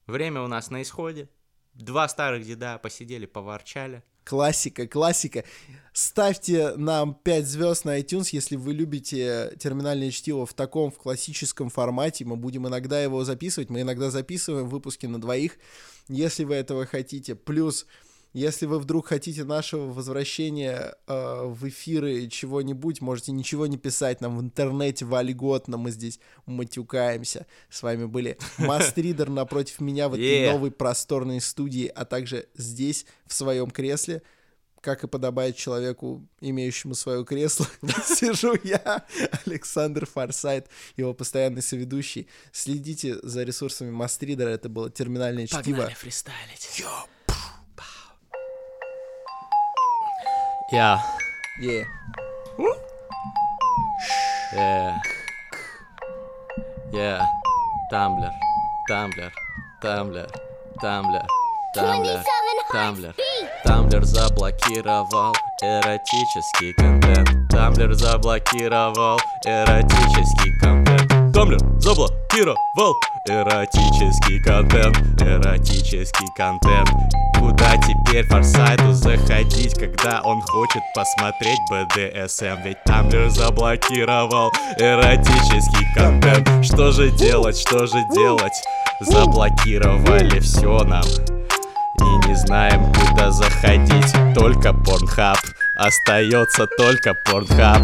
Время у нас на исходе. Два старых деда посидели, поворчали. Классика, классика. Ставьте нам пять звезд на iTunes, если вы любите «Терминальное чтиво» в таком, в классическом формате. Мы будем иногда его записывать. Мы иногда записываем выпуски на двоих, если вы этого хотите. Плюс Если вы вдруг хотите нашего возвращения э, в эфиры чего-нибудь, можете ничего не писать нам в интернете вольготно, мы здесь матюкаемся. С вами были Мастридер напротив меня в этой yeah. новой просторной студии, а также здесь, в своем кресле, как и подобает человеку, имеющему свое кресло, сижу я, Александр Фарсайт, его постоянный соведущий. Следите за ресурсами Мастридера, это было «Терминальное чтиво». Погнали фристайлить. Йоп! Yeah. Yeah. Yeah. Yeah. Tumblr. Tumblr. Tumblr. Tumblr. Tumblr. Tumblr. Tumblr заблокировал эротический контент. Tumblr заблокировал эротический контент. Tumblr заблокировал эротический контент. Эротический контент. Куда теперь Форсайту заходить, когда он хочет посмотреть бэ дэ эс эм? Ведь Tumblr заблокировал эротический контент. Что же делать, что же делать? Заблокировали все нам. И не знаем, куда заходить. Только Порнхаб. Остается только Порнхаб.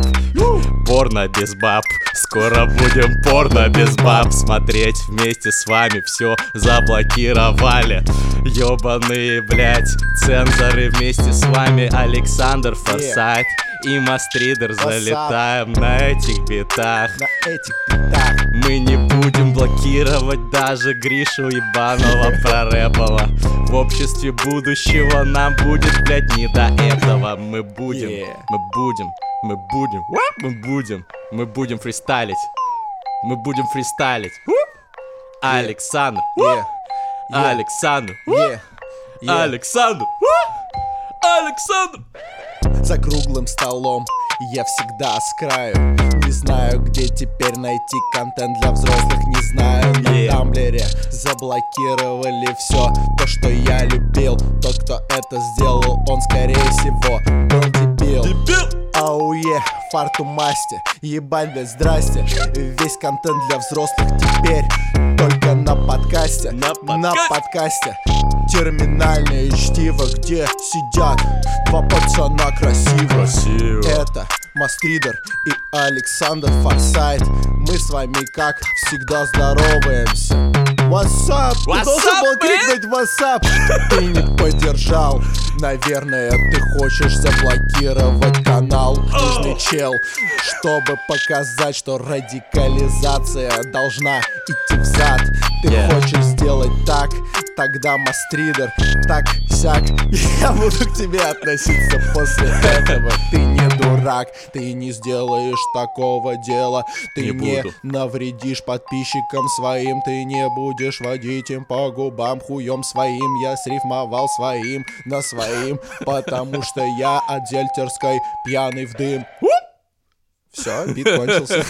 Порно без баб. Скоро будем порно без баб смотреть вместе с вами. Все заблокировали. Ёбаные, блять, цензоры вместе с вами. Александр Форсайт и Мастридер. Залетаем на этих битах. На этих битах. Мы не будем блокировать даже Гришу ебаного Прорэпова. В обществе будущего нам будет, блять, не до этого. Мы будем, yeah. мы будем, мы будем, мы будем, мы будем фристайлить. Мы будем фристайлить. Александр, Александр, Александр, Александр. За круглым столом я всегда с краю. Не знаю, где теперь найти контент для взрослых, не знаю. На yeah. Тамблере заблокировали все то, что я любил. Тот, кто это сделал, он, скорее всего, был дебил. Дебил! Ауе, фарту масти, ебать, блядь, здрасте. Весь контент для взрослых теперь только на подкасте. На, подка... на подкасте. Терминальное чтиво, где сидят два пацана красиво. Красиво. Это Мастридер и Александр Форсайт. Мы с вами, как всегда, здороваемся. What's up? What's ты должен был крикнуть WhatsApp. Ты не поддержал. Наверное, ты хочешь заблокировать канал Книжный чел, чтобы показать, что радикализация должна идти взад. Ты yeah. хочешь сделать так, тогда Мастридер так-сяк. Я буду к тебе относиться после этого. Ты не дурак, ты не сделаешь такого дела. Ты не, не навредишь подписчикам своим. Ты не будешь водить им по губам. Хуем своим я срифмовал своим на своим. Потому что я от зельтерской пьяный в дым. Все, бит кончился.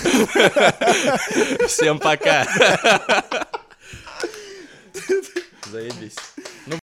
Всем пока. Заебись.